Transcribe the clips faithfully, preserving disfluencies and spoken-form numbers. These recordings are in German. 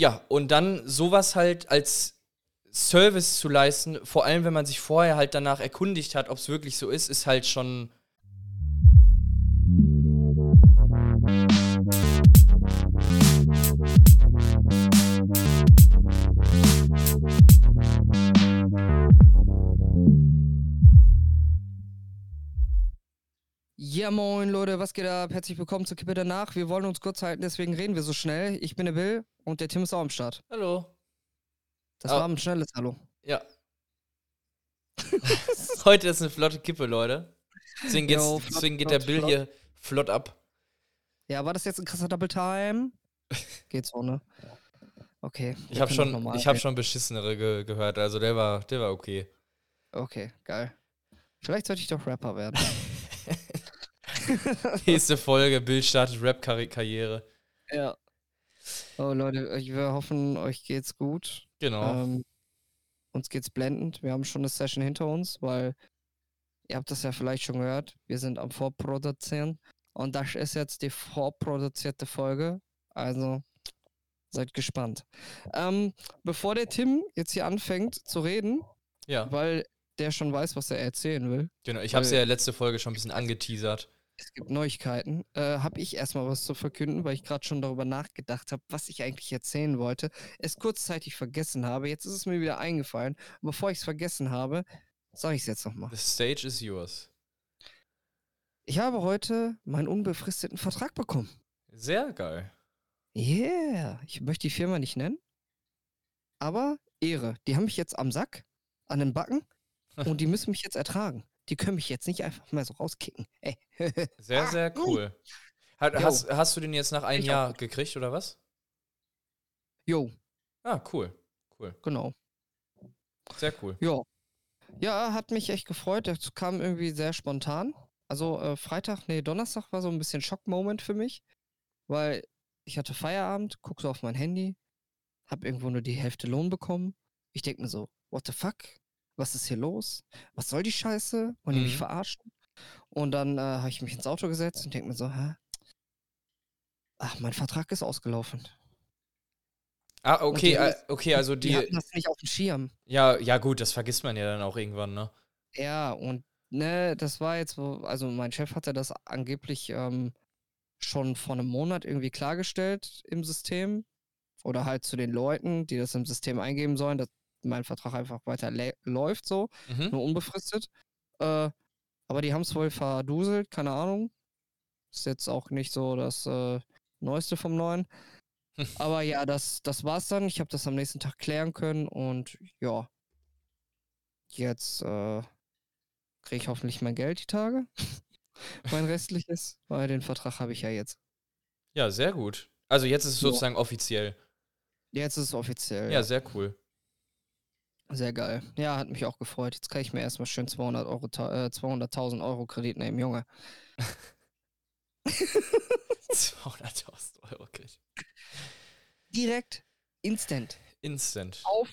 Ja, und dann sowas halt als Service zu leisten, vor allem wenn man sich vorher halt danach erkundigt hat, ob es wirklich so ist, ist halt schon... Ja, moin Leute, was geht ab? Herzlich willkommen zur Kippe danach. Wir wollen uns kurz halten, deswegen reden wir so schnell. Ich bin der Bill und der Tim ist auch am Start. Hallo. Das oh. war ein schnelles Hallo. Ja. Heute ist eine flotte Kippe, Leute. Deswegen, geht's, Yo, flott, deswegen geht flott, der Bill flott. hier flott ab. Ja, war das jetzt ein krasser Double Time? Geht's ohne. Okay. Ich habe schon, hab schon beschissenere ge- gehört, also der war, der war okay. Okay, geil. Vielleicht sollte ich doch Rapper werden. Nächste Folge, Bill startet Rap-Karriere. Ja. Oh Leute, wir hoffen, euch geht's gut. Genau. Ähm, uns geht's blendend. Wir haben schon eine Session hinter uns, weil ihr habt das ja vielleicht schon gehört. Wir sind am Vorproduzieren und das ist jetzt die vorproduzierte Folge. Also seid gespannt. Ähm, bevor der Tim jetzt hier anfängt zu reden, ja. weil der schon weiß, was er erzählen will. Genau, ich habe es ja letzte Folge schon ein bisschen angeteasert. Es gibt Neuigkeiten. Äh, habe ich erstmal was zu verkünden, weil ich gerade schon darüber nachgedacht habe, was ich eigentlich erzählen wollte. Es kurzzeitig vergessen habe. Jetzt ist es mir wieder eingefallen. Und bevor ich es vergessen habe, sage ich es jetzt nochmal. The stage is yours. Ich habe heute meinen unbefristeten Vertrag bekommen. Sehr geil. Yeah. Ich möchte die Firma nicht nennen. Aber Ehre. Die haben mich jetzt am Sack, an den Backen. Und die müssen mich jetzt ertragen. Die können mich jetzt nicht einfach mal so rauskicken. Ey. Sehr, sehr cool. Hat, hast, hast du den jetzt nach einem Jahr gekriegt, oder was? Jo. Ah, cool. Cool. Genau. Sehr cool. Jo. Ja, hat mich echt gefreut. Das kam irgendwie sehr spontan. Also äh, Freitag, nee, Donnerstag war so ein bisschen Schockmoment für mich. Weil ich hatte Feierabend, guck so auf mein Handy, hab irgendwo nur die Hälfte Lohn bekommen. Ich denk mir so, what the fuck? Was ist hier los? Was soll die Scheiße? Wollen die mhm. mich verarschen? Und dann äh, habe ich mich ins Auto gesetzt und denke mir so, hä? Ach, mein Vertrag ist ausgelaufen. Ah, okay, die, okay, also die... Die hatten das nicht auf dem Schirm. Ja, ja gut, das vergisst man ja dann auch irgendwann, ne? Ja, und ne, das war jetzt, also mein Chef hatte das angeblich ähm, schon vor einem Monat irgendwie klargestellt im System. Oder halt zu den Leuten, die das im System eingeben sollen, dass mein Vertrag einfach weiter lä- läuft so, mhm. nur unbefristet. Äh, aber die haben es wohl verduselt, keine Ahnung. Ist jetzt auch nicht so das äh, Neueste vom Neuen. aber ja, das, das war's dann. Ich habe das am nächsten Tag klären können und ja, jetzt äh, kriege ich hoffentlich mein Geld die Tage. mein restliches, weil den Vertrag habe ich ja jetzt. Ja, sehr gut. Also jetzt ist es sozusagen ja. offiziell. Jetzt ist es offiziell. Ja, ja. Sehr cool. Sehr geil. Ja, hat mich auch gefreut. Jetzt kann ich mir erstmal schön zweihundert Euro, äh, zweihunderttausend Euro Kredit nehmen, Junge. zweihunderttausend Euro Kredit. Direkt, instant. Instant. Auf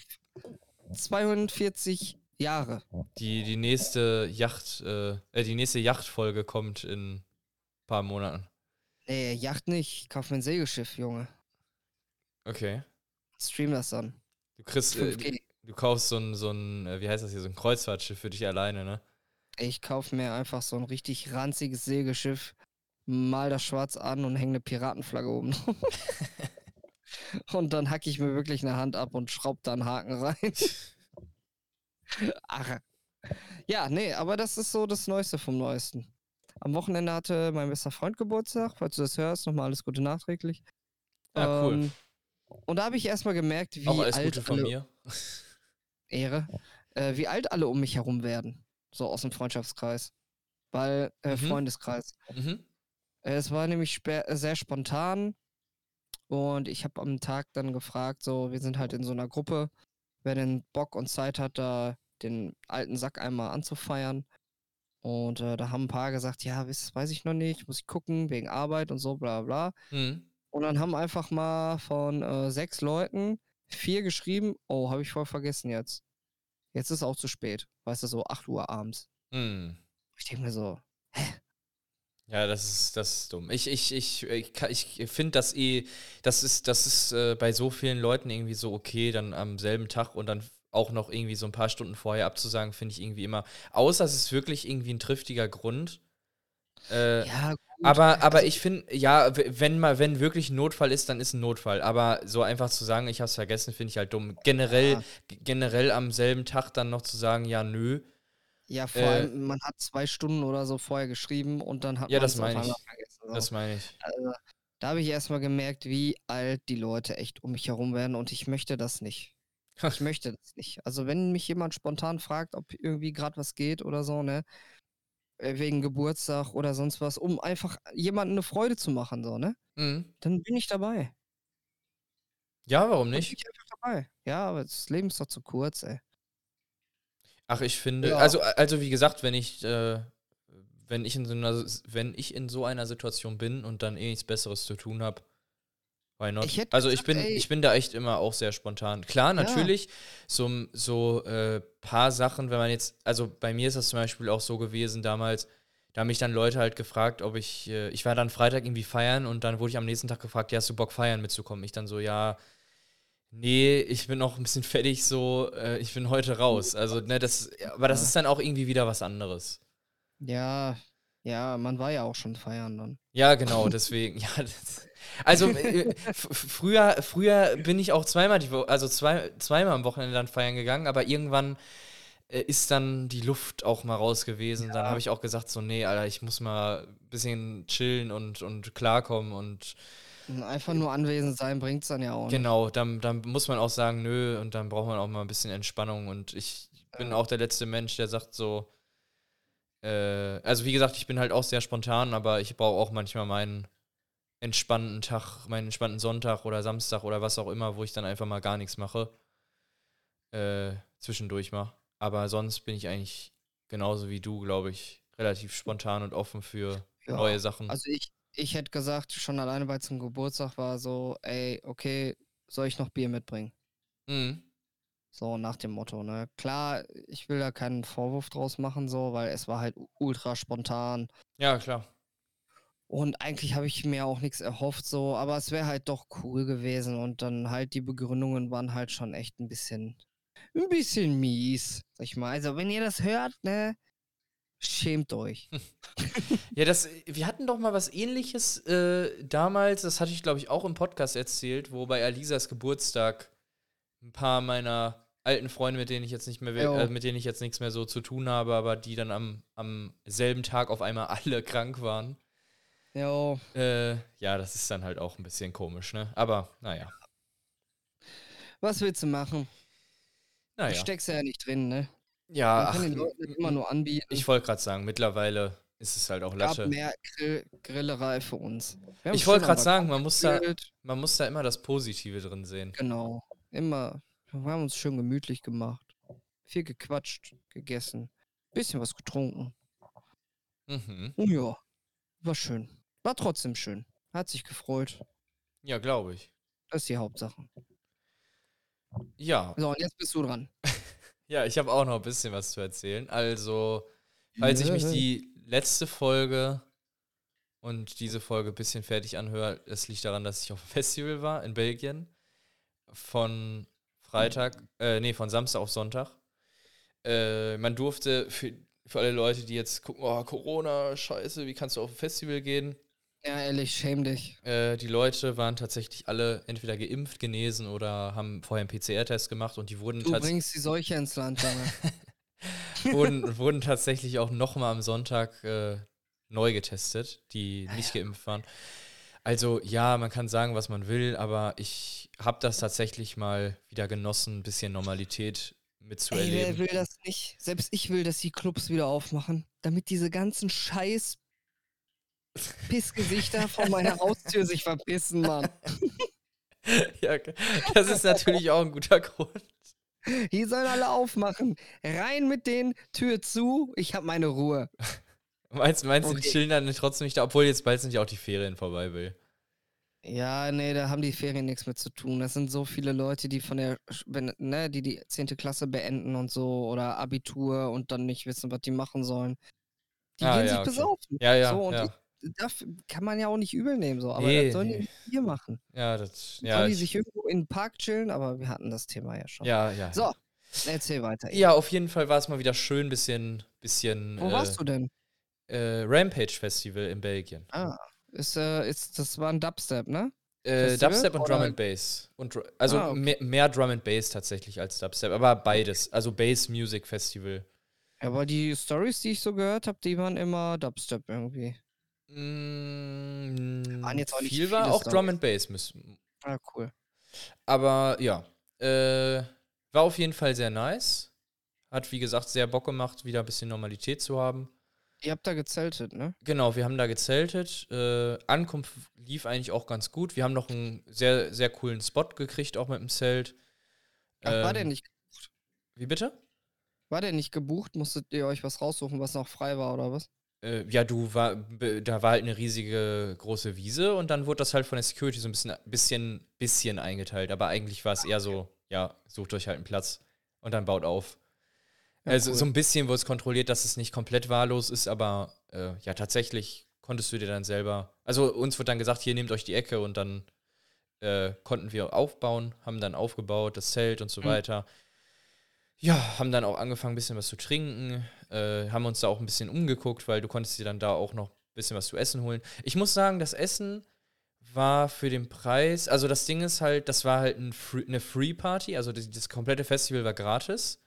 zweiundvierzig Jahre. Die, die nächste Yacht, äh, die nächste Yachtfolge kommt in ein paar Monaten. Nee, Yacht nicht. Ich kauf mir ein Segelschiff, Junge. Okay. Stream das dann. Du kriegst... fünf G. Du kaufst so ein, so ein, wie heißt das hier, so ein Kreuzfahrtschiff für dich alleine, ne? Ich kaufe mir einfach so ein richtig ranziges Segelschiff, mal das schwarz an und hänge eine Piratenflagge oben drauf. und dann hacke ich mir wirklich eine Hand ab und schraube da einen Haken rein. Ach. Ja, nee, aber das ist so das Neueste vom Neuesten. Am Wochenende hatte mein bester Freund Geburtstag, falls du das hörst, nochmal alles Gute nachträglich. Ja, cool. Ähm, und da habe ich erstmal gemerkt, wie Auch alles alt Gute von alle... mir. Ehre, äh, wie alt alle um mich herum werden, so aus dem Freundschaftskreis, weil äh, mhm. Freundeskreis. Mhm. Äh, es war nämlich spe- sehr spontan und ich habe am Tag dann gefragt, so wir sind halt in so einer Gruppe, wer denn Bock und Zeit hat, da den alten Sack einmal anzufeiern und äh, da haben ein paar gesagt, ja, weiß, weiß ich noch nicht, muss ich gucken, wegen Arbeit und so, bla bla. Mhm. Und dann haben einfach mal von äh, sechs Leuten vier geschrieben, oh, habe ich voll vergessen jetzt. Jetzt ist auch zu spät. Weißt du, so acht Uhr abends. Mm. Ich denke mir so, hä? Ja, das ist, das ist dumm. Ich, ich, ich, ich, ich finde das eh, das ist, das ist äh, bei so vielen Leuten irgendwie so okay, dann am selben Tag und dann auch noch irgendwie so ein paar Stunden vorher abzusagen, finde ich irgendwie immer, außer es ist wirklich irgendwie ein triftiger Grund. Äh, ja, gut. Aber, aber also, ich finde, ja, wenn mal, wenn wirklich ein Notfall ist, dann ist ein Notfall. Aber so einfach zu sagen, ich hab's vergessen, finde ich halt dumm. Generell, ja. g- generell am selben Tag dann noch zu sagen, ja, nö. Ja, vor äh, allem, man hat zwei Stunden oder so vorher geschrieben und dann hat ja, man es auf einmal vergessen. So. Das meine ich. Also, da habe ich erstmal gemerkt, wie alt die Leute echt um mich herum werden und ich möchte das nicht. Ich möchte das nicht. Also wenn mich jemand spontan fragt, ob irgendwie gerade was geht oder so, ne, wegen Geburtstag oder sonst was, um einfach jemandem eine Freude zu machen, so, ne, mhm. dann bin ich dabei. Ja, warum nicht? Dann bin ich einfach dabei. Ja, aber das Leben ist doch zu kurz, ey. Ach, ich finde, ja. also, also wie gesagt, wenn ich, äh, wenn ich in so einer, wenn ich in so einer Situation bin und dann eh nichts Besseres zu tun habe, why not? Ich also gesagt, ich bin, ey. ich bin da echt immer auch sehr spontan. Klar, natürlich, ja. so ein so, äh, paar Sachen, wenn man jetzt, also bei mir ist das zum Beispiel auch so gewesen damals, da haben mich dann Leute halt gefragt, ob ich, äh, ich war dann Freitag irgendwie feiern und dann wurde ich am nächsten Tag gefragt, ja, hast du Bock feiern mitzukommen? Ich dann so, ja, nee, ich bin noch ein bisschen fertig, so, äh, ich bin heute raus. Also, ne, das, aber das ja. ist dann auch irgendwie wieder was anderes. Ja, ja, man war ja auch schon feiern dann. Ja, genau, deswegen, ja, das, also, äh, f- früher, früher bin ich auch zweimal, die Wo- also zwei, zweimal am Wochenende dann feiern gegangen, aber irgendwann äh, ist dann die Luft auch mal raus gewesen. Ja. Dann habe ich auch gesagt, so, nee, Alter, ich muss mal ein bisschen chillen und, und klarkommen und einfach nur anwesend sein bringt es dann ja auch nicht. Genau, dann, dann muss man auch sagen, nö, und dann braucht man auch mal ein bisschen Entspannung und ich bin ja. auch der letzte Mensch, der sagt so, äh, also wie gesagt, ich bin halt auch sehr spontan, aber ich brauche auch manchmal meinen entspannten Tag, meinen entspannten Sonntag oder Samstag oder was auch immer, wo ich dann einfach mal gar nichts mache, äh, zwischendurch mal. Aber sonst bin ich eigentlich genauso wie du, glaube ich, relativ spontan und offen für ja. neue Sachen. Also ich Ich hätte gesagt, schon alleine bei zum Geburtstag war so, ey, okay, soll ich noch Bier mitbringen? Mhm. So nach dem Motto, ne? Klar, ich will da keinen Vorwurf draus machen, so, weil es war halt ultra spontan. Ja, klar. Und eigentlich habe ich mir auch nichts erhofft, so, aber es wäre halt doch cool gewesen und dann halt die Begründungen waren halt schon echt ein bisschen, ein bisschen mies, sag ich mal. Also, wenn ihr das hört, ne? Schämt euch. Ja, das, wir hatten doch mal was Ähnliches äh, damals, das hatte ich, glaube ich, auch im Podcast erzählt, wo bei Alisas Geburtstag ein paar meiner alten Freunde, mit denen ich jetzt nicht mehr äh, mit denen ich jetzt nichts mehr so zu tun habe, aber die dann am, am selben Tag auf einmal alle krank waren. Jo. Äh, ja, das ist dann halt auch ein bisschen komisch, ne? Aber, naja. Was willst du machen? Naja. Du steckst ja nicht drin, ne? Ja, ach, den Leuten immer nur anbieten. Ich wollte gerade sagen, mittlerweile ist es halt auch Latte. Es gab mehr Grill- Grillerei für uns. Ich wollte gerade sagen, man muss, da, man muss da immer das Positive drin sehen. Genau, immer. Wir haben uns schön gemütlich gemacht. Viel gequatscht, gegessen, bisschen was getrunken. Mhm. Und ja, war schön. War trotzdem schön. Hat sich gefreut. Ja, glaube ich. Das ist die Hauptsache. Ja. So, und jetzt bist du dran. Ja, ich habe auch noch ein bisschen was zu erzählen. Also, falls ich mich die letzte Folge und diese Folge ein bisschen fertig anhöre, das liegt daran, dass ich auf dem Festival war in Belgien. Von Freitag, äh, nee, von Samstag auf Sonntag. Äh, man durfte, für, für alle Leute, die jetzt gucken, oh, Corona, scheiße, wie kannst du auf ein Festival gehen? Ja, ehrlich, schäm dich. Äh, die Leute waren tatsächlich alle entweder geimpft, genesen oder haben vorher einen P C R-Test gemacht und die wurden tatsächlich... Du tats- bringst die Seuche ins Land, Junge. wurden, wurden tatsächlich auch nochmal am Sonntag äh, neu getestet, die nicht geimpft waren. Also ja, man kann sagen, was man will, aber ich habe das tatsächlich mal wieder genossen, ein bisschen Normalität mitzuerleben. Ey, wer will das nicht? Selbst ich will, dass die Clubs wieder aufmachen, damit diese ganzen Scheiß... Pissgesichter vor meiner Haustür sich verpissen, Mann. Ja, das ist natürlich auch ein guter Grund. Die sollen alle aufmachen. Rein mit denen, Tür zu, ich hab meine Ruhe. Meinst du, meinst okay. die chillen dann trotzdem nicht da, obwohl jetzt bald sind ja auch die Ferien vorbei, Bill. Ja, nee, da haben die Ferien nichts mit zu tun. Das sind so viele Leute, die von der, ne, die die zehnte Klasse beenden und so oder Abitur und dann nicht wissen, was die machen sollen. Die ah, gehen ja, sich okay. besaufen. Ja, ja, so, und ja. das kann man ja auch nicht übel nehmen, so. Aber nee, das sollen nee. die nicht hier machen. Ja, das, ja, sollen die sich irgendwo in den Park chillen, aber wir hatten das Thema ja schon. Ja, ja. So, erzähl weiter. Ja, auf jeden Fall war es mal wieder schön, bisschen, bisschen. Wo äh, warst du denn? Äh, Rampage Festival in Belgien. Ah, ist, äh, ist, das war ein Dubstep, ne? Äh, Dubstep und oder? Drum and Bass. Und, also ah, okay. mehr, mehr Drum and Bass tatsächlich als Dubstep, aber beides. Also Bass Music Festival. Aber die Stories, die ich so gehört habe, die waren immer Dubstep irgendwie. Mm, waren jetzt auch nicht viel, viel war auch Stories. Drum and Bass müssen. Ah, cool. Aber ja, äh, war auf jeden Fall sehr nice. Hat, wie gesagt, sehr Bock gemacht, wieder ein bisschen Normalität zu haben. Ihr habt da gezeltet, ne? Genau, wir haben da gezeltet. Äh, Ankunft lief eigentlich auch ganz gut. Wir haben noch einen sehr, sehr coolen Spot gekriegt, auch mit dem Zelt. Ach, ähm, war der nicht gebucht? Wie bitte? War der nicht gebucht? Musstet ihr euch was raussuchen, was noch frei war oder was? Äh, ja, du, war, da war halt eine riesige, große Wiese und dann wurde das halt von der Security so ein bisschen, bisschen, bisschen eingeteilt. Aber eigentlich war es eher so, ja, sucht euch halt einen Platz und dann baut auf. Also ja, cool. So ein bisschen wurde es kontrolliert, dass es nicht komplett wahllos ist, aber äh, ja, tatsächlich konntest du dir dann selber, also uns wurde dann gesagt, hier, nehmt euch die Ecke und dann äh, konnten wir aufbauen, haben dann aufgebaut, das Zelt und so mhm. weiter. Ja, haben dann auch angefangen, ein bisschen was zu trinken, äh, haben uns da auch ein bisschen umgeguckt, weil du konntest dir dann da auch noch ein bisschen was zu essen holen. Ich muss sagen, das Essen war für den Preis, also das Ding ist halt, das war halt ein Free, eine Free-Party, also das, das komplette Festival war gratis.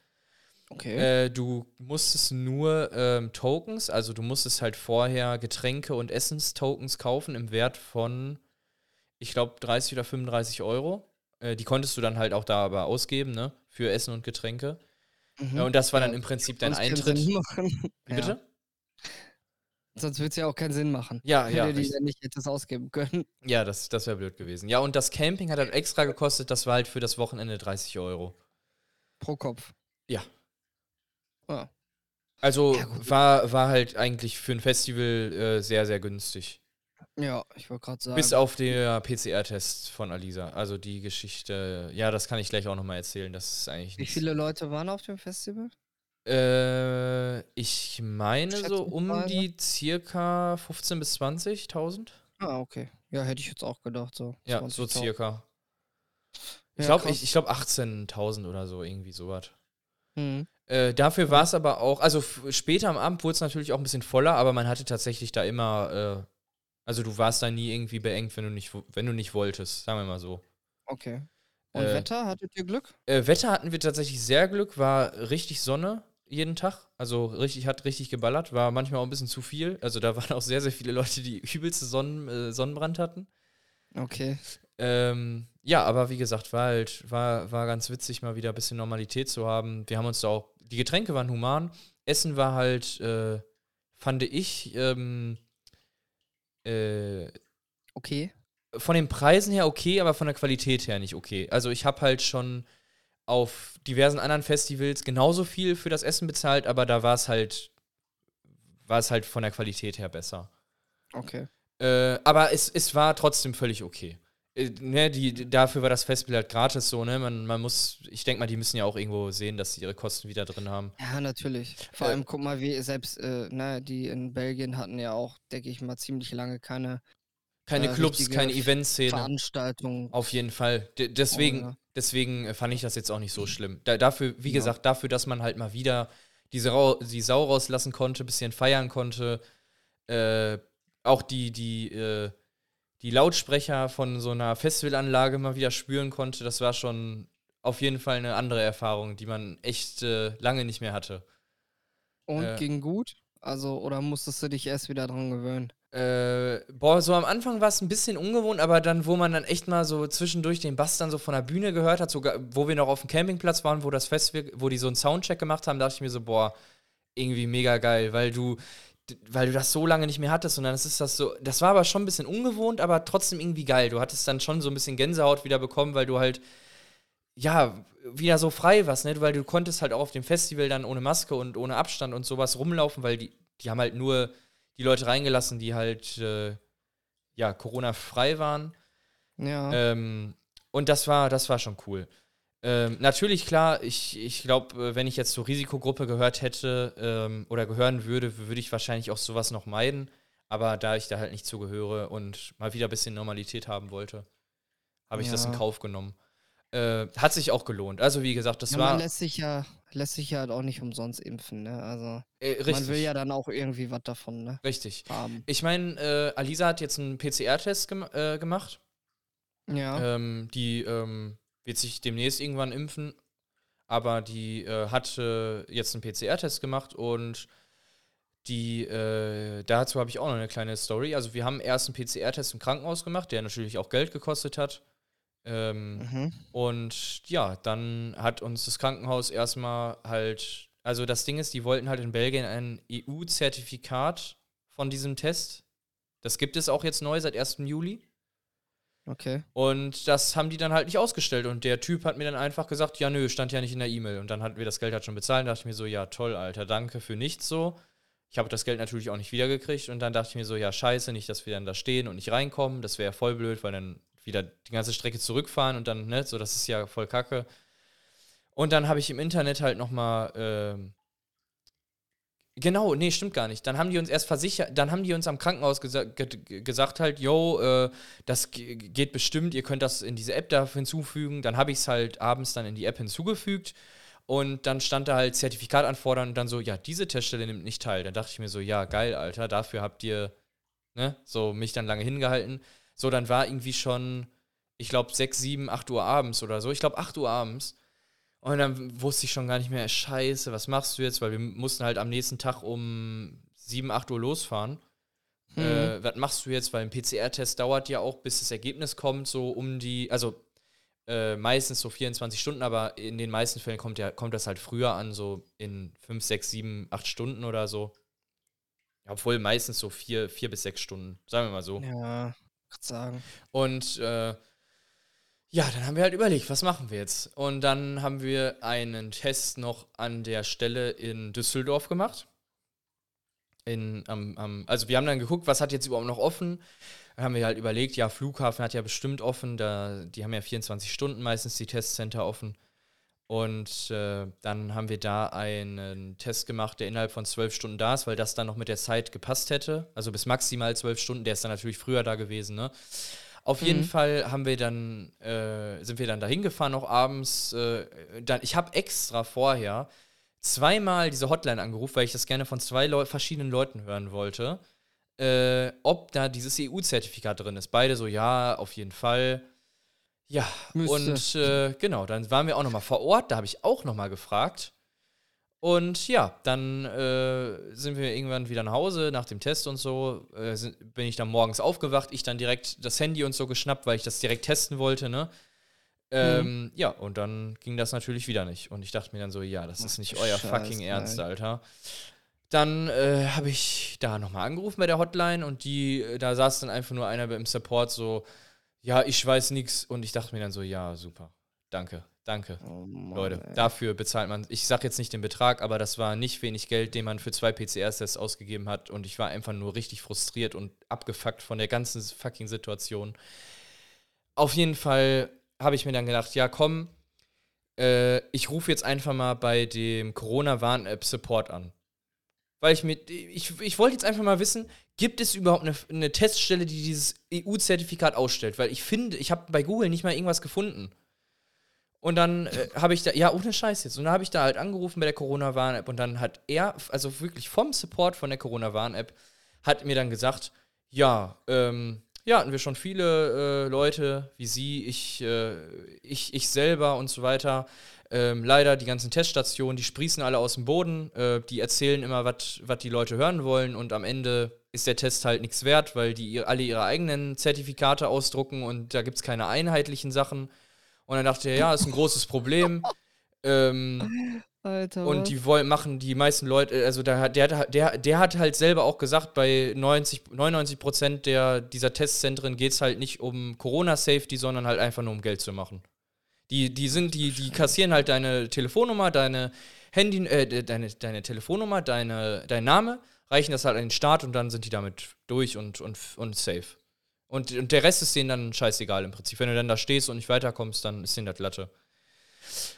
Okay. Äh, du musstest nur ähm, Tokens, also du musstest halt vorher Getränke und Essenstokens kaufen im Wert von, ich glaube, dreißig oder fünfunddreißig Euro. Äh, die konntest du dann halt auch da aber ausgeben, ne? Für Essen und Getränke. Mhm. Äh, und das war dann im Prinzip dein Eintritt. Wie bitte? Ja. Sonst würde es ja auch keinen Sinn machen. Ja, wenn ja. Wenn du die dann nicht hättest ausgeben können. Ja, das, das wäre blöd gewesen. Ja, und das Camping hat halt extra gekostet, das war halt für das Wochenende dreißig Euro. Pro Kopf? Ja. Oh. Also ja, war, war halt eigentlich für ein Festival äh, sehr, sehr günstig. Ja, ich wollte gerade sagen. Bis auf den P C R-Test von Alisa. Also die Geschichte, ja, das kann ich gleich auch nochmal erzählen. Das ist eigentlich Wie nichts. viele Leute waren auf dem Festival? Äh, ich meine so um die circa fünfzehntausend bis zwanzigtausend. Ah, okay. Ja, hätte ich jetzt auch gedacht. So. Ja, so circa. Ich ja, glaube ich, ich glaub achtzehntausend oder so, irgendwie sowas. Mhm. Äh, dafür ja. war es aber auch, also f- später am Abend wurde es natürlich auch ein bisschen voller, aber man hatte tatsächlich da immer, äh, also du warst da nie irgendwie beengt, wenn du nicht, wenn du nicht wolltest, sagen wir mal so. Okay. Und äh, Wetter, hattet ihr Glück? Äh, Wetter hatten wir tatsächlich sehr Glück, war richtig Sonne jeden Tag, also richtig, hat richtig geballert, war manchmal auch ein bisschen zu viel, also da waren auch sehr, sehr viele Leute, die übelste Sonnen, äh, Sonnenbrand hatten. Okay. Ähm, ja, aber wie gesagt, war halt, war, war ganz witzig, mal wieder ein bisschen Normalität zu haben. Wir haben uns da auch Die Getränke waren human. Essen war halt, äh, fand ich, ähm, äh, okay. Von den Preisen her okay, aber von der Qualität her nicht okay. Also ich habe halt schon auf diversen anderen Festivals genauso viel für das Essen bezahlt, aber da war es halt, war es halt von der Qualität her besser. Okay. Äh, aber es, es war trotzdem völlig okay. Ne, die, dafür war das Festspiel halt gratis so, ne? Man, man muss, ich denke mal, die müssen ja auch irgendwo sehen, dass sie ihre Kosten wieder drin haben. Ja, natürlich. Vor äh, allem, guck mal, wie selbst, äh, ne, die in Belgien hatten ja auch, denke ich mal, ziemlich lange keine Keine äh, Clubs, keine Eventszene. Veranstaltungen. Auf jeden Fall. D- deswegen, oh, ja. deswegen fand ich das jetzt auch nicht so schlimm. Da, dafür, wie ja. gesagt, dafür, dass man halt mal wieder diese Ra- die Sau rauslassen konnte, ein bisschen feiern konnte, äh, auch die, die, äh, die Lautsprecher von so einer Festivalanlage mal wieder spüren konnte, das war schon auf jeden Fall eine andere Erfahrung, die man echt äh, lange nicht mehr hatte. Und äh, ging gut? Also, oder musstest du dich erst wieder dran gewöhnen? Äh, boah, so am Anfang war es ein bisschen ungewohnt, aber dann, wo man dann echt mal so zwischendurch den Bass dann so von der Bühne gehört hat, sogar, wo wir noch auf dem Campingplatz waren, wo das Festival, wo die so einen Soundcheck gemacht haben, dachte ich mir so, boah, irgendwie mega geil, weil du weil du das so lange nicht mehr hattest und dann ist das so, das war aber schon ein bisschen ungewohnt, aber trotzdem irgendwie geil. Du hattest dann schon so ein bisschen Gänsehaut wieder bekommen, weil du halt, ja, wieder so frei warst, ne? Weil du konntest halt auch auf dem Festival dann ohne Maske und ohne Abstand und sowas rumlaufen, weil die, die haben halt nur die Leute reingelassen, die halt, äh, ja, Corona-frei waren. Ja. Ähm, und das war, das war schon cool. Ähm, natürlich, klar, ich, ich glaube, wenn ich jetzt zur Risikogruppe gehört hätte ähm, oder gehören würde, würde ich wahrscheinlich auch sowas noch meiden. Aber da ich da halt nicht zugehöre und mal wieder ein bisschen Normalität haben wollte, habe ich ja. das in Kauf genommen. Äh, hat sich auch gelohnt. Also wie gesagt, das ja, war... Man lässt sich ja lässt sich ja halt auch nicht umsonst impfen, ne? Also äh, man will ja dann auch irgendwie was davon, ne? Richtig. Haben. Ich meine, äh, Alisa hat jetzt einen P C R-Test gem- äh, gemacht. Ja. Ähm, die ähm, wird sich demnächst irgendwann impfen, aber die äh, hat äh, jetzt einen P C R-Test gemacht und die, äh, dazu habe ich auch noch eine kleine Story. Also wir haben erst einen P C R-Test im Krankenhaus gemacht, der natürlich auch Geld gekostet hat. Ähm, mhm. Und ja, dann hat uns das Krankenhaus erstmal halt, also das Ding ist, die wollten halt in Belgien ein E U-Zertifikat von diesem Test. Das gibt es auch jetzt neu seit ersten Juli. Okay. Und das haben die dann halt nicht ausgestellt. Und der Typ hat mir dann einfach gesagt, ja nö, stand ja nicht in der E-Mail. Und dann hatten wir das Geld halt schon bezahlt. Da dachte ich mir so, ja toll, Alter, danke für nichts so. Ich habe das Geld natürlich auch nicht wiedergekriegt und dann dachte ich mir so, ja scheiße, nicht, dass wir dann da stehen und nicht reinkommen, das wäre ja voll blöd, weil dann wieder die ganze Strecke zurückfahren und dann, ne, so, das ist ja voll kacke. Und dann habe ich im Internet halt nochmal, ähm, genau, nee, stimmt gar nicht, dann haben die uns erst versichert, dann haben die uns am Krankenhaus gesa- ge- gesagt halt, yo, äh, das g- geht bestimmt, ihr könnt das in diese App da hinzufügen, dann habe ich es halt abends dann in die App hinzugefügt. Und dann stand da halt Zertifikat anfordern und dann so, ja, diese Teststelle nimmt nicht teil. Dann dachte ich mir so, ja, geil, Alter, dafür habt ihr, ne, so mich dann lange hingehalten. So, dann war irgendwie schon, ich glaube, sechs, sieben, acht Uhr abends oder so. Ich glaube, acht Uhr abends. Und dann wusste ich schon gar nicht mehr, scheiße, was machst du jetzt? Weil wir mussten halt am nächsten Tag um sieben, acht Uhr losfahren. Mhm. Äh, was machst du jetzt? Weil ein P C R-Test dauert ja auch, bis das Ergebnis kommt, so um die, also Äh, meistens so vierundzwanzig Stunden, aber in den meisten Fällen kommt, ja, kommt das halt früher an, so in fünf, sechs, sieben, acht Stunden oder so. Obwohl meistens so vier, vier bis sechs Stunden, sagen wir mal so. Ja, ich sagen. Und äh, ja, dann haben wir halt überlegt, was machen wir jetzt? Und dann haben wir einen Test noch an der Stelle in Düsseldorf gemacht. In, am, am, also wir haben dann geguckt, was hat jetzt überhaupt noch offen? Haben wir halt überlegt, ja, Flughafen hat ja bestimmt offen, da, die haben ja vierundzwanzig Stunden meistens die Testcenter offen. Und äh, dann haben wir da einen Test gemacht, der innerhalb von zwölf Stunden da ist, weil das dann noch mit der Zeit gepasst hätte. Also bis maximal zwölf Stunden, der ist dann natürlich früher da gewesen, ne? Auf mhm. jeden Fall haben wir dann, äh, sind wir dann da hingefahren noch abends. Äh, dann, ich habe extra vorher zweimal diese Hotline angerufen, weil ich das gerne von zwei Leu- verschiedenen Leuten hören wollte. Äh, ob da dieses E U-Zertifikat drin ist. Beide so, ja, auf jeden Fall. Ja, müsste. Und äh, genau, dann waren wir auch nochmal vor Ort, da habe ich auch nochmal gefragt. Und ja, dann äh, sind wir irgendwann wieder nach Hause nach dem Test und so. Äh, sind, bin ich dann morgens aufgewacht, ich dann direkt das Handy und so geschnappt, weil ich das direkt testen wollte, ne? Ähm, mhm. Ja, und dann ging das natürlich wieder nicht. Und ich dachte mir dann so, ja, das Ach, ist nicht euer Scheiß, fucking Ernst, nein. Alter. Dann äh, habe ich da nochmal angerufen bei der Hotline und die, da saß dann einfach nur einer im Support so, ja, ich weiß nichts. Und ich dachte mir dann so, ja, super, danke, danke, oh Mann, Leute. Ey. Dafür bezahlt man, ich sage jetzt nicht den Betrag, aber das war nicht wenig Geld, den man für zwei P C R-Tests ausgegeben hat. Und ich war einfach nur richtig frustriert und abgefuckt von der ganzen fucking Situation. Auf jeden Fall habe ich mir dann gedacht, ja, komm, äh, ich rufe jetzt einfach mal bei dem Corona-Warn-App-Support an. Weil ich mir, ich, ich wollte jetzt einfach mal wissen, gibt es überhaupt eine, eine Teststelle, die dieses E U-Zertifikat ausstellt? Weil ich finde, ich habe bei Google nicht mal irgendwas gefunden. Und dann äh, habe ich da, ja, ohne Scheiß jetzt. Und dann habe ich da halt angerufen bei der Corona-Warn-App und dann hat er, also wirklich vom Support von der Corona-Warn-App, hat mir dann gesagt, ja, ähm, ja, hatten wir schon viele äh, Leute wie Sie, ich, äh, ich, ich selber und so weiter. Ähm, leider die ganzen Teststationen, die sprießen alle aus dem Boden, äh, die erzählen immer, was die Leute hören wollen und am Ende ist der Test halt nichts wert, weil die ihr, alle ihre eigenen Zertifikate ausdrucken und da gibt es keine einheitlichen Sachen. Und dann dachte er, ja, ist ein großes Problem. Ähm, Alter, und die wollen, machen die meisten Leute, also der, der, der, der hat halt selber auch gesagt, bei neunzig, neunundneunzig Prozent der, dieser Testzentren geht es halt nicht um Corona-Safety, sondern halt einfach nur um Geld zu machen. Die, die sind, die, die kassieren halt deine Telefonnummer, deine Handy, äh, deine, deine Telefonnummer, deine, dein Name, reichen das halt an den Staat und dann sind die damit durch und, und, und safe. Und, und der Rest ist denen dann scheißegal im Prinzip. Wenn du dann da stehst und nicht weiterkommst, dann ist denen das Latte.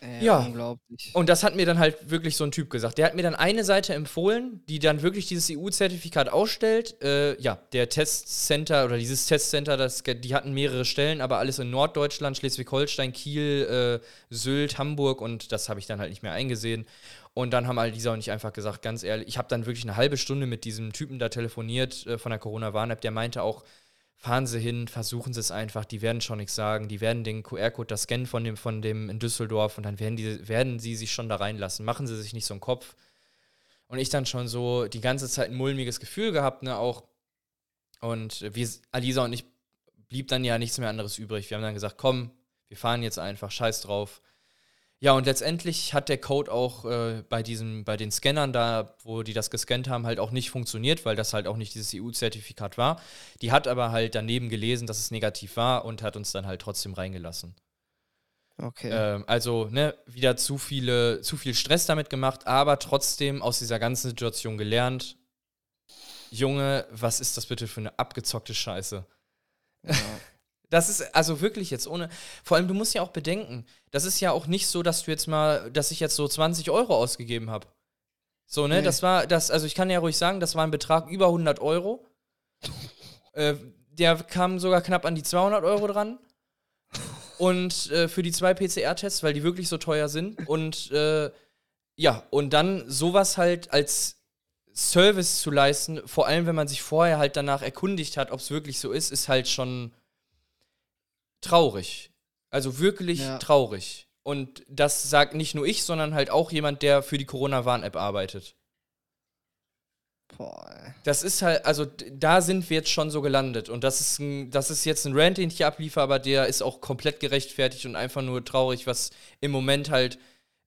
Äh, ja, unglaublich. Und das hat mir dann halt wirklich so ein Typ gesagt. Der hat mir dann eine Seite empfohlen, die dann wirklich dieses E U-Zertifikat ausstellt. Äh, ja, der Testcenter oder dieses Testcenter, das, die hatten mehrere Stellen, aber alles in Norddeutschland, Schleswig-Holstein, Kiel, äh, Sylt, Hamburg, und das habe ich dann halt nicht mehr eingesehen. Und dann haben Alisa und ich einfach gesagt, ganz ehrlich, ich habe dann wirklich eine halbe Stunde mit diesem Typen da telefoniert äh, von der Corona-Warn-App, der meinte auch, fahren Sie hin, versuchen Sie es einfach, die werden schon nichts sagen, die werden den Q R-Code da scannen von dem, von dem in Düsseldorf und dann werden, die, werden Sie sich schon da reinlassen, machen Sie sich nicht so einen Kopf. Und ich dann schon so die ganze Zeit ein mulmiges Gefühl gehabt, ne, auch. Und wir, Alisa und ich, blieb dann ja nichts mehr anderes übrig. Wir haben dann gesagt, komm, wir fahren jetzt einfach, scheiß drauf. Ja, und letztendlich hat der Code auch äh, bei diesem, bei den Scannern da, wo die das gescannt haben, halt auch nicht funktioniert, weil das halt auch nicht dieses E U-Zertifikat war. Die hat aber halt daneben gelesen, dass es negativ war und hat uns dann halt trotzdem reingelassen. Okay. Ähm, also, ne, wieder zu viele, zu viel Stress damit gemacht, aber trotzdem aus dieser ganzen Situation gelernt. Junge, was ist das bitte für eine abgezockte Scheiße? Ja. Das ist also wirklich jetzt ohne, vor allem du musst ja auch bedenken, das ist ja auch nicht so, dass du jetzt mal, dass ich jetzt so zwanzig Euro ausgegeben habe. So, ne, nee. das war, das, also ich kann ja ruhig sagen, das war ein Betrag über hundert Euro. äh, der kam sogar knapp an die zweihundert Euro dran. Und äh, für die zwei P C R-Tests, weil die wirklich so teuer sind. Und äh, ja, und dann sowas halt als Service zu leisten, vor allem wenn man sich vorher halt danach erkundigt hat, ob es wirklich so ist, ist halt schon traurig. Also wirklich ja. traurig. Und das sagt nicht nur ich, sondern halt auch jemand, der für die Corona-Warn-App arbeitet. Boah. Das ist halt, also da sind wir jetzt schon so gelandet. Und das ist, ein, das ist jetzt ein Rant, den ich hier abliefere, aber der ist auch komplett gerechtfertigt und einfach nur traurig, was im Moment halt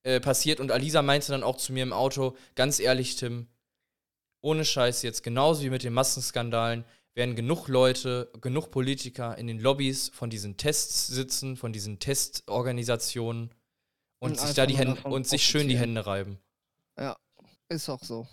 äh, passiert. Und Alisa meinte dann auch zu mir im Auto, ganz ehrlich, Tim, ohne Scheiß jetzt, genauso wie mit den Massenskandalen, werden genug Leute, genug Politiker in den Lobbys von diesen Tests sitzen, von diesen Testorganisationen und, und sich da die Hände und sich schön die Hände reiben. Ja, ist auch so.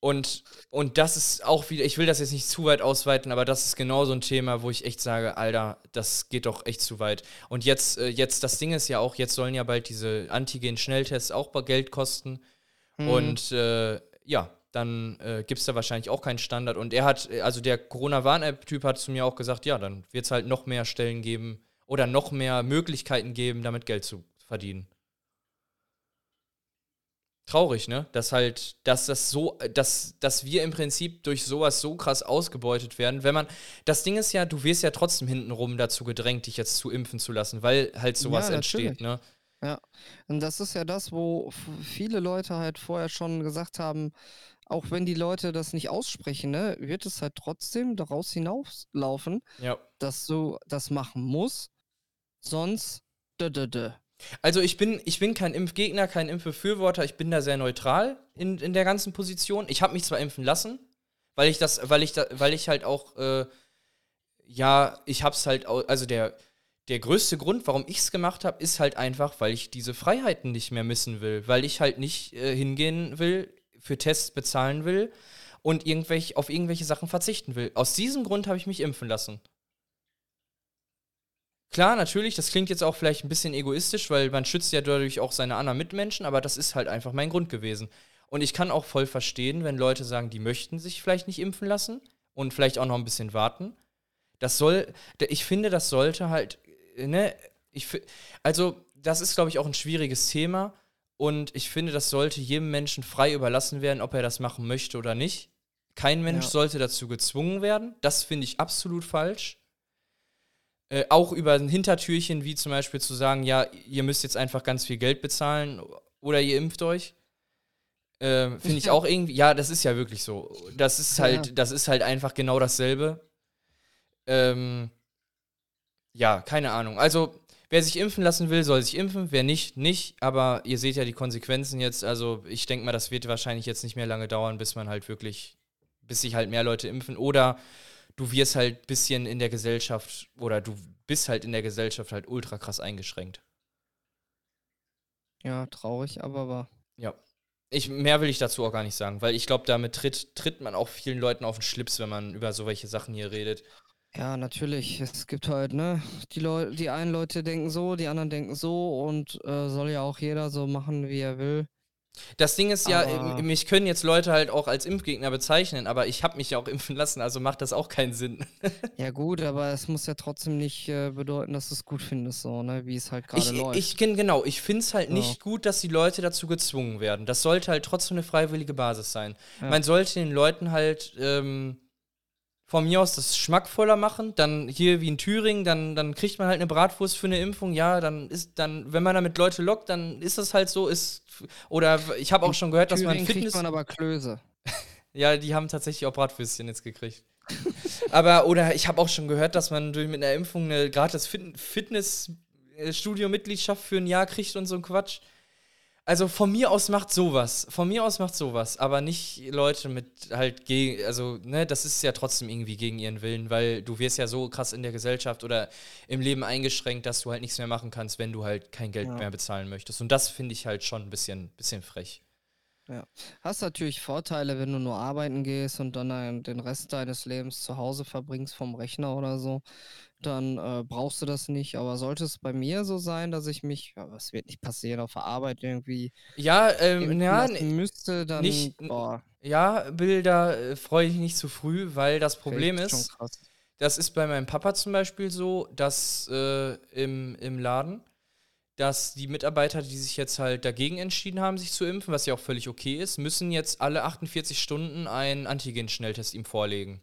Und, und das ist auch wieder, ich will das jetzt nicht zu weit ausweiten, aber das ist genau so ein Thema, wo ich echt sage, Alter, das geht doch echt zu weit. Und jetzt, jetzt das Ding ist ja auch, jetzt sollen ja bald diese Antigen-Schnelltests auch Geld kosten. Mhm. Und äh, ja, dann äh, gibt es da wahrscheinlich auch keinen Standard. Und er hat, also der Corona-Warn-App-Typ hat zu mir auch gesagt, ja, dann wird es halt noch mehr Stellen geben oder noch mehr Möglichkeiten geben, damit Geld zu verdienen. Traurig, ne? Dass halt, dass das so, dass, dass wir im Prinzip durch sowas so krass ausgebeutet werden, wenn man, das Ding ist ja, du wirst ja trotzdem hintenrum dazu gedrängt, dich jetzt zu impfen zu lassen, weil halt sowas ja, entsteht, ne? Ja, und das ist ja das, wo viele Leute halt vorher schon gesagt haben, auch wenn die Leute das nicht aussprechen, ne, wird es halt trotzdem daraus hinauslaufen, ja, dass du das machen musst, sonst dö, dö, dö. Also ich bin, ich bin kein Impfgegner, kein Impfbefürworter, ich bin da sehr neutral in, in der ganzen Position. Ich habe mich zwar impfen lassen, weil ich das, weil ich da, weil ich halt auch, äh, ja, ich hab's halt, also der Der größte Grund, warum ich es gemacht habe, ist halt einfach, weil ich diese Freiheiten nicht mehr missen will, weil ich halt nicht äh, hingehen will, für Tests bezahlen will und irgendwelche, auf irgendwelche Sachen verzichten will. Aus diesem Grund habe ich mich impfen lassen. Klar, natürlich, das klingt jetzt auch vielleicht ein bisschen egoistisch, weil man schützt ja dadurch auch seine anderen Mitmenschen, aber das ist halt einfach mein Grund gewesen. Und ich kann auch voll verstehen, wenn Leute sagen, die möchten sich vielleicht nicht impfen lassen und vielleicht auch noch ein bisschen warten. Das soll, ich finde, das sollte halt Ne, ich f- also das ist, glaube ich, auch ein schwieriges Thema und ich finde, das sollte jedem Menschen frei überlassen werden, ob er das machen möchte oder nicht. Kein Mensch ja. sollte dazu gezwungen werden. Das finde ich absolut falsch. Äh, auch über ein Hintertürchen, wie zum Beispiel zu sagen, ja, ihr müsst jetzt einfach ganz viel Geld bezahlen oder ihr impft euch. Äh, finde ich auch irgendwie, ja, das ist ja wirklich so. Das ist halt, ja. das ist halt einfach genau dasselbe. Ähm, Ja, keine Ahnung. Also, wer sich impfen lassen will, soll sich impfen. Wer nicht, nicht. Aber ihr seht ja die Konsequenzen jetzt. Also, ich denke mal, das wird wahrscheinlich jetzt nicht mehr lange dauern, bis man halt wirklich, bis sich halt mehr Leute impfen. Oder du wirst halt ein bisschen in der Gesellschaft, oder du bist halt in der Gesellschaft halt ultra krass eingeschränkt. Ja, traurig, aber wahr. Ja. Ich, mehr will ich dazu auch gar nicht sagen, weil ich glaube, damit tritt, tritt man auch vielen Leuten auf den Schlips, wenn man über solche Sachen hier redet. Ja, natürlich. Es gibt halt, ne, die Leute, die einen Leute denken so, die anderen denken so und äh, soll ja auch jeder so machen, wie er will. Das Ding ist ja, aber mich können jetzt Leute halt auch als Impfgegner bezeichnen, aber ich habe mich ja auch impfen lassen, also macht das auch keinen Sinn. Ja gut, aber es muss ja trotzdem nicht äh, bedeuten, dass du es gut findest, so, ne, wie es halt gerade läuft. Ich kenne genau, ich finde es halt ja. nicht gut, dass die Leute dazu gezwungen werden. Das sollte halt trotzdem eine freiwillige Basis sein. Ja. Man sollte den Leuten halt ähm, von mir aus das schmackvoller machen, dann hier wie in Thüringen, dann, dann kriegt man halt eine Bratwurst für eine Impfung, ja, dann ist, dann, wenn man damit Leute lockt, dann ist das halt so, ist, oder ich habe auch schon gehört, dass man Fitness... Thüringen kriegt man aber Klöße. Ja, die haben tatsächlich auch Bratwürstchen jetzt gekriegt. Aber, oder ich habe auch schon gehört, dass man durch mit einer Impfung eine gratis Fit- Fitnessstudio-Mitgliedschaft für ein Jahr kriegt und so ein Quatsch. Also von mir aus macht sowas, von mir aus macht sowas, aber nicht Leute mit halt gegen, also ne, das ist ja trotzdem irgendwie gegen ihren Willen, weil du wirst ja so krass in der Gesellschaft oder im Leben eingeschränkt, dass du halt nichts mehr machen kannst, wenn du halt kein Geld ja. mehr bezahlen möchtest. Und das finde ich halt schon ein bisschen, bisschen frech. Ja, hast natürlich Vorteile, wenn du nur arbeiten gehst und dann den Rest deines Lebens zu Hause verbringst vom Rechner oder so, dann äh, brauchst du das nicht. Aber sollte es bei mir so sein, dass ich mich, ja, das wird nicht passieren, auf der Arbeit irgendwie ja, ähm, ja, müsste, dann nicht, boah. Ja, Bilder äh, freue ich nicht zu früh, weil das Problem okay, ist, das ist bei meinem Papa zum Beispiel so, dass äh, im, im Laden, dass die Mitarbeiter, die sich jetzt halt dagegen entschieden haben, sich zu impfen, was ja auch völlig okay ist, müssen jetzt alle achtundvierzig Stunden einen Antigen-Schnelltest ihm vorlegen.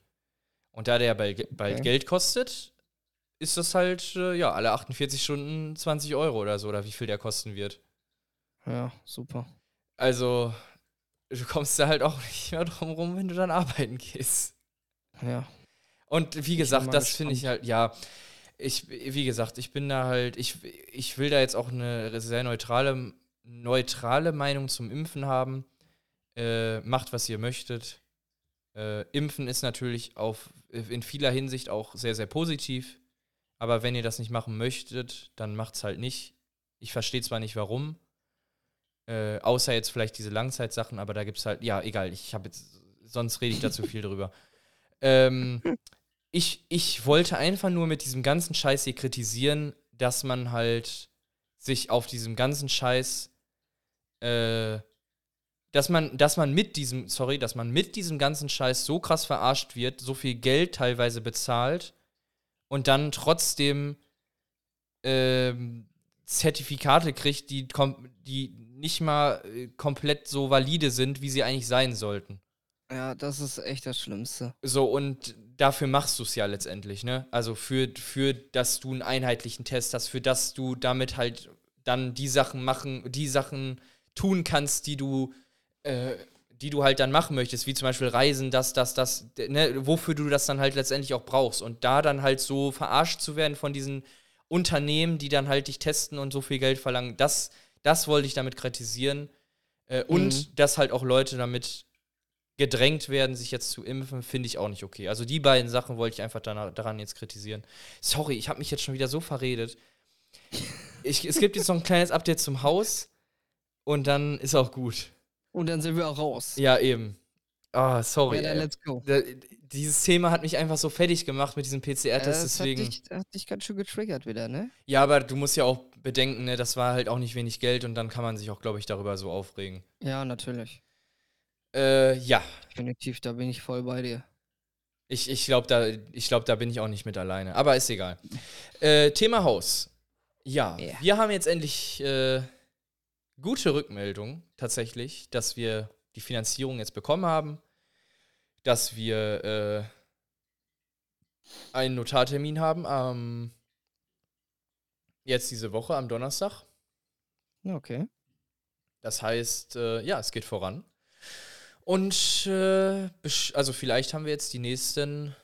Und da der bald, bald okay. Geld kostet, ist das halt, ja, alle achtundvierzig Stunden zwanzig Euro oder so, oder wie viel der kosten wird. Ja, super. Also, du kommst da halt auch nicht mehr drum rum, wenn du dann arbeiten gehst. Ja. Und wie gesagt, das finde ich halt, ja... Ich, wie gesagt, ich bin da halt, ich, ich will da jetzt auch eine sehr neutrale, neutrale Meinung zum Impfen haben. Äh, macht, was ihr möchtet. Äh, Impfen ist natürlich auf, in vieler Hinsicht auch sehr, sehr positiv. Aber wenn ihr das nicht machen möchtet, dann macht's halt nicht. Ich verstehe zwar nicht, warum. Äh, außer jetzt vielleicht diese Langzeitsachen, aber da gibt's halt, ja, egal, ich habe jetzt, sonst rede ich da zu viel drüber. Ähm, Ich, ich wollte einfach nur mit diesem ganzen Scheiß hier kritisieren, dass man halt sich auf diesem ganzen Scheiß, äh, dass man, dass man mit diesem, sorry, dass man mit diesem ganzen Scheiß so krass verarscht wird, so viel Geld teilweise bezahlt und dann trotzdem äh, Zertifikate kriegt, die, kom- die nicht mal äh, komplett so valide sind, wie sie eigentlich sein sollten. Ja, das ist echt das Schlimmste. So, und dafür machst du es ja letztendlich, ne? Also für, für, dass du einen einheitlichen Test hast, für dass du damit halt dann die Sachen machen, die Sachen tun kannst, die du, äh, die du halt dann machen möchtest, wie zum Beispiel Reisen, das, das, das, ne? Wofür du das dann halt letztendlich auch brauchst. Und da dann halt so verarscht zu werden von diesen Unternehmen, die dann halt dich testen und so viel Geld verlangen, das, das wollte ich damit kritisieren. Äh, und mhm. dass halt auch Leute damit gedrängt werden, sich jetzt zu impfen, finde ich auch nicht okay. Also die beiden Sachen wollte ich einfach danach, daran jetzt kritisieren. Sorry, ich habe mich jetzt schon wieder so verredet. Ich, es gibt jetzt noch ein kleines Update zum Haus und dann ist auch gut. Und dann sind wir auch raus. Ja, eben. Ah, sorry. Ja, dann let's go. Da, dieses Thema hat mich einfach so fertig gemacht mit diesem P C R-Test, ja, das deswegen... Hat dich, das hat dich ganz schön getriggert wieder, ne? Ja, aber du musst ja auch bedenken, ne, das war halt auch nicht wenig Geld und dann kann man sich auch, glaube ich, darüber so aufregen. Ja, natürlich. Äh, ja. Definitiv, da bin ich voll bei dir. Ich, ich glaube, da, ich glaub, da bin ich auch nicht mit alleine. Aber ist egal. Äh, Thema Haus. Ja, yeah. Wir haben jetzt endlich äh, gute Rückmeldung tatsächlich, dass wir die Finanzierung jetzt bekommen haben, dass wir äh, einen Notartermin haben ähm, jetzt diese Woche am Donnerstag. Okay. Das heißt, äh, ja, es geht voran. Und äh, also vielleicht haben wir jetzt die nächsten,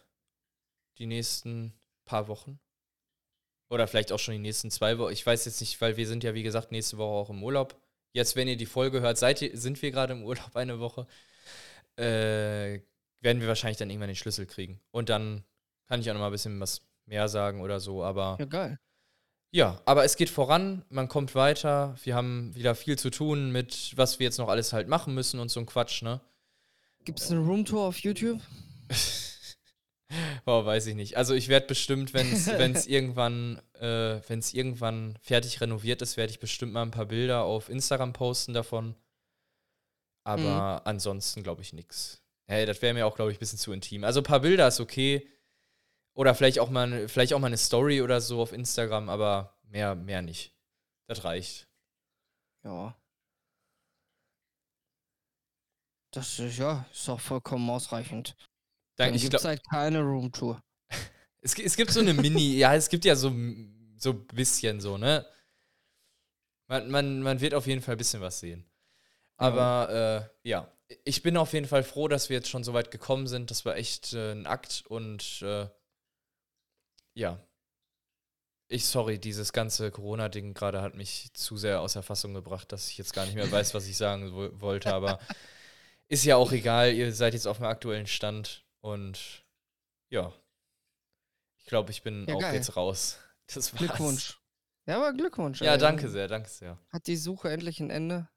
die nächsten paar Wochen oder vielleicht auch schon die nächsten zwei Wochen. Ich weiß jetzt nicht, weil wir sind ja wie gesagt nächste Woche auch im Urlaub. Jetzt, wenn ihr die Folge hört, seid ihr, sind wir gerade im Urlaub eine Woche. Äh, werden wir wahrscheinlich dann irgendwann den Schlüssel kriegen. Und dann kann ich auch noch mal ein bisschen was mehr sagen oder so. Aber ja, geil. Ja, aber es geht voran, man kommt weiter, wir haben wieder viel zu tun mit, was wir jetzt noch alles halt machen müssen und so ein Quatsch, ne? Gibt's eine Roomtour auf YouTube? Boah, weiß ich nicht. Also ich werde bestimmt, wenn es irgendwann, äh, wenn es irgendwann fertig renoviert ist, werde ich bestimmt mal ein paar Bilder auf Instagram posten davon. Aber mhm. ansonsten glaube ich nichts. Hey, das wäre mir auch, glaube ich, ein bisschen zu intim. Also ein paar Bilder ist okay. Oder vielleicht auch mal, vielleicht auch mal eine Story oder so auf Instagram, aber mehr, mehr nicht. Das reicht. Ja. Das ist, ja, ist auch vollkommen ausreichend. Dann gibt es halt keine Roomtour. es, es gibt so eine Mini, ja, es gibt ja so ein so bisschen so, ne? Man, man, man wird auf jeden Fall ein bisschen was sehen. Aber äh, ja, ich bin auf jeden Fall froh, dass wir jetzt schon so weit gekommen sind. Das war echt äh, ein Akt und äh, ja. Ich, sorry, dieses ganze Corona-Ding gerade hat mich zu sehr aus der Fassung gebracht, dass ich jetzt gar nicht mehr weiß, was ich sagen wo- wollte. Aber ist ja auch egal, ihr seid jetzt auf dem aktuellen Stand und ja, ich glaube, ich bin ja, auch geil. Jetzt raus. Das war's. Glückwunsch. Ja, aber Glückwunsch. Ja, ey. Danke sehr, danke sehr. Hat die Suche endlich ein Ende?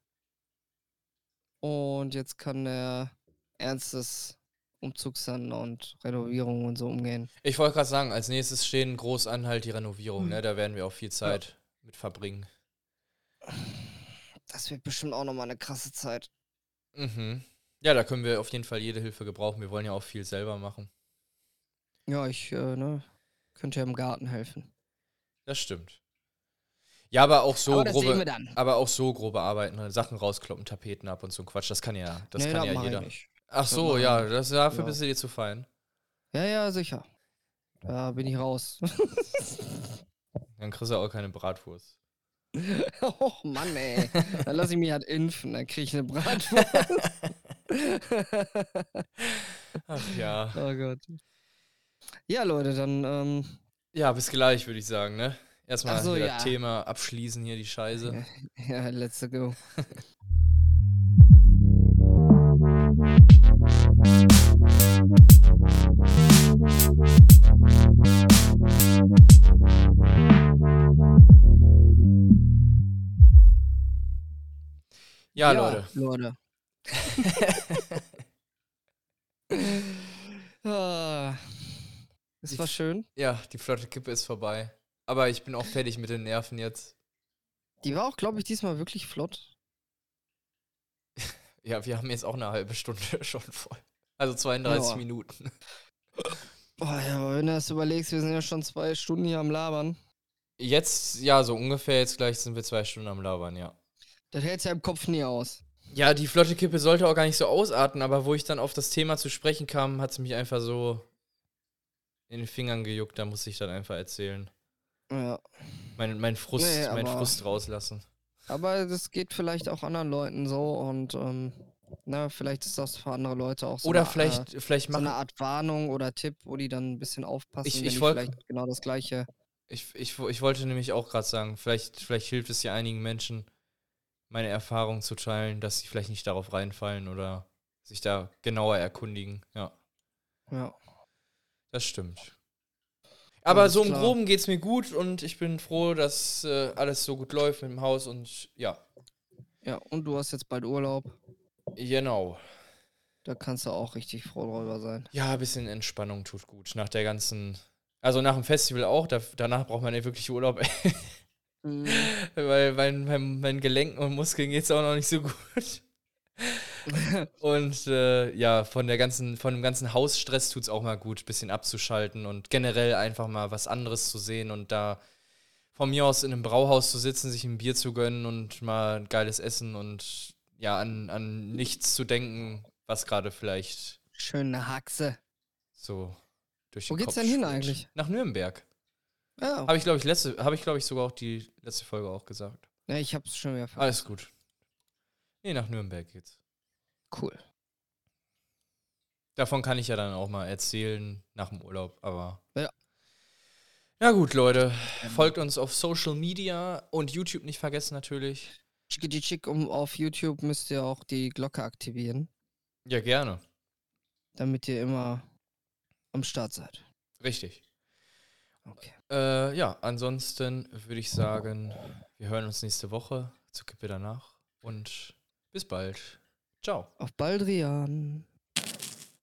Und jetzt kann er ernstes Umzugssachen und Renovierung und so umgehen. Ich wollte gerade sagen, als nächstes stehen groß an halt die Renovierung, mhm. ne? Da werden wir auch viel Zeit ja. mit verbringen. Das wird bestimmt auch nochmal eine krasse Zeit. Mhm. Ja, da können wir auf jeden Fall jede Hilfe gebrauchen. Wir wollen ja auch viel selber machen. Ja, ich äh, ne, könnte ja im Garten helfen. Das stimmt. Ja, aber auch so aber grobe, aber auch so grobe Arbeiten, ne? Sachen rauskloppen, Tapeten ab und so ein Quatsch, das kann ja, das nee, kann das ja jeder. Ich. Ach so, das ja, das, dafür ja. bist du dir zu fein. Ja, ja, sicher. Da bin ich raus. Dann kriegst du auch keine Bratwurst. Och Mann, ey. Dann lass ich mich halt impfen, dann krieg ich eine Bratwurst. Ach ja. Oh Gott. Ja, Leute, dann ähm, ja, bis gleich, würde ich sagen, ne? Erstmal so, das ja. Thema abschließen hier, die Scheiße. Ja, let's go. Ja, ja, Leute. Leute. ah, es die, war schön. Ja, die Flotte Kippe ist vorbei. Aber ich bin auch fertig mit den Nerven jetzt. Die war auch, glaube ich, diesmal wirklich flott. Ja, wir haben jetzt auch eine halbe Stunde schon voll. Also zweiunddreißig ja. Minuten. Boah, ja, aber wenn du das überlegst, wir sind ja schon zwei Stunden hier am Labern. Jetzt, ja, so ungefähr, jetzt gleich sind wir zwei Stunden am Labern, ja. Das hält ja im Kopf nie aus. Ja, die Flotte Kippe sollte auch gar nicht so ausarten, aber wo ich dann auf das Thema zu sprechen kam, hat es mich einfach so in den Fingern gejuckt, da musste ich dann einfach erzählen. Ja. Mein, mein Frust, nee, mein aber, Frust rauslassen. Aber das geht vielleicht auch anderen Leuten so und ähm, na, vielleicht ist das für andere Leute auch so, oder eine, vielleicht, äh, vielleicht so eine Art Warnung oder Tipp, wo die dann ein bisschen aufpassen, ich, wenn ich die wollt, vielleicht genau das Gleiche. Ich, ich, ich wollte nämlich auch gerade sagen, vielleicht, vielleicht hilft es ja einigen Menschen, meine Erfahrung zu teilen, dass sie vielleicht nicht darauf reinfallen oder sich da genauer erkundigen. Ja. Ja. Das stimmt. Aber alles so im klar. Groben geht's mir gut und ich bin froh, dass äh, alles so gut läuft mit dem Haus und ja. Ja, und du hast jetzt bald Urlaub. Genau. Da kannst du auch richtig froh drüber sein. Ja, ein bisschen Entspannung tut gut. Nach der ganzen, also nach dem Festival auch, da, danach braucht man ja wirklich Urlaub. mhm. Weil meinen mein, mein Gelenken und Muskeln geht's auch noch nicht so gut. Und äh, ja, von der ganzen, von dem ganzen Hausstress tut's auch mal gut, ein bisschen abzuschalten und generell einfach mal was anderes zu sehen und da von mir aus in einem Brauhaus zu sitzen, sich ein Bier zu gönnen und mal ein geiles Essen und ja, an, an nichts zu denken, was gerade vielleicht schöne Haxe so durch den Wo geht's Kopf denn hin eigentlich? Nach Nürnberg. Oh. Habe ich, glaube ich, letzte, habe ich, glaube ich, sogar auch die letzte Folge auch gesagt. Ja, ich hab's schon wieder vergessen. Alles gut. Nee, nach Nürnberg geht's. Cool. Davon kann ich ja dann auch mal erzählen nach dem Urlaub, aber... Ja. Na gut, Leute. Folgt uns auf Social Media und YouTube nicht vergessen natürlich. Schick, um auf YouTube müsst ihr auch die Glocke aktivieren. Ja, gerne. Damit ihr immer am Start seid. Richtig. Okay. Äh, ja, ansonsten würde ich sagen, wir hören uns nächste Woche zu Kippe danach und bis bald. Ciao. Auf bald, Rian.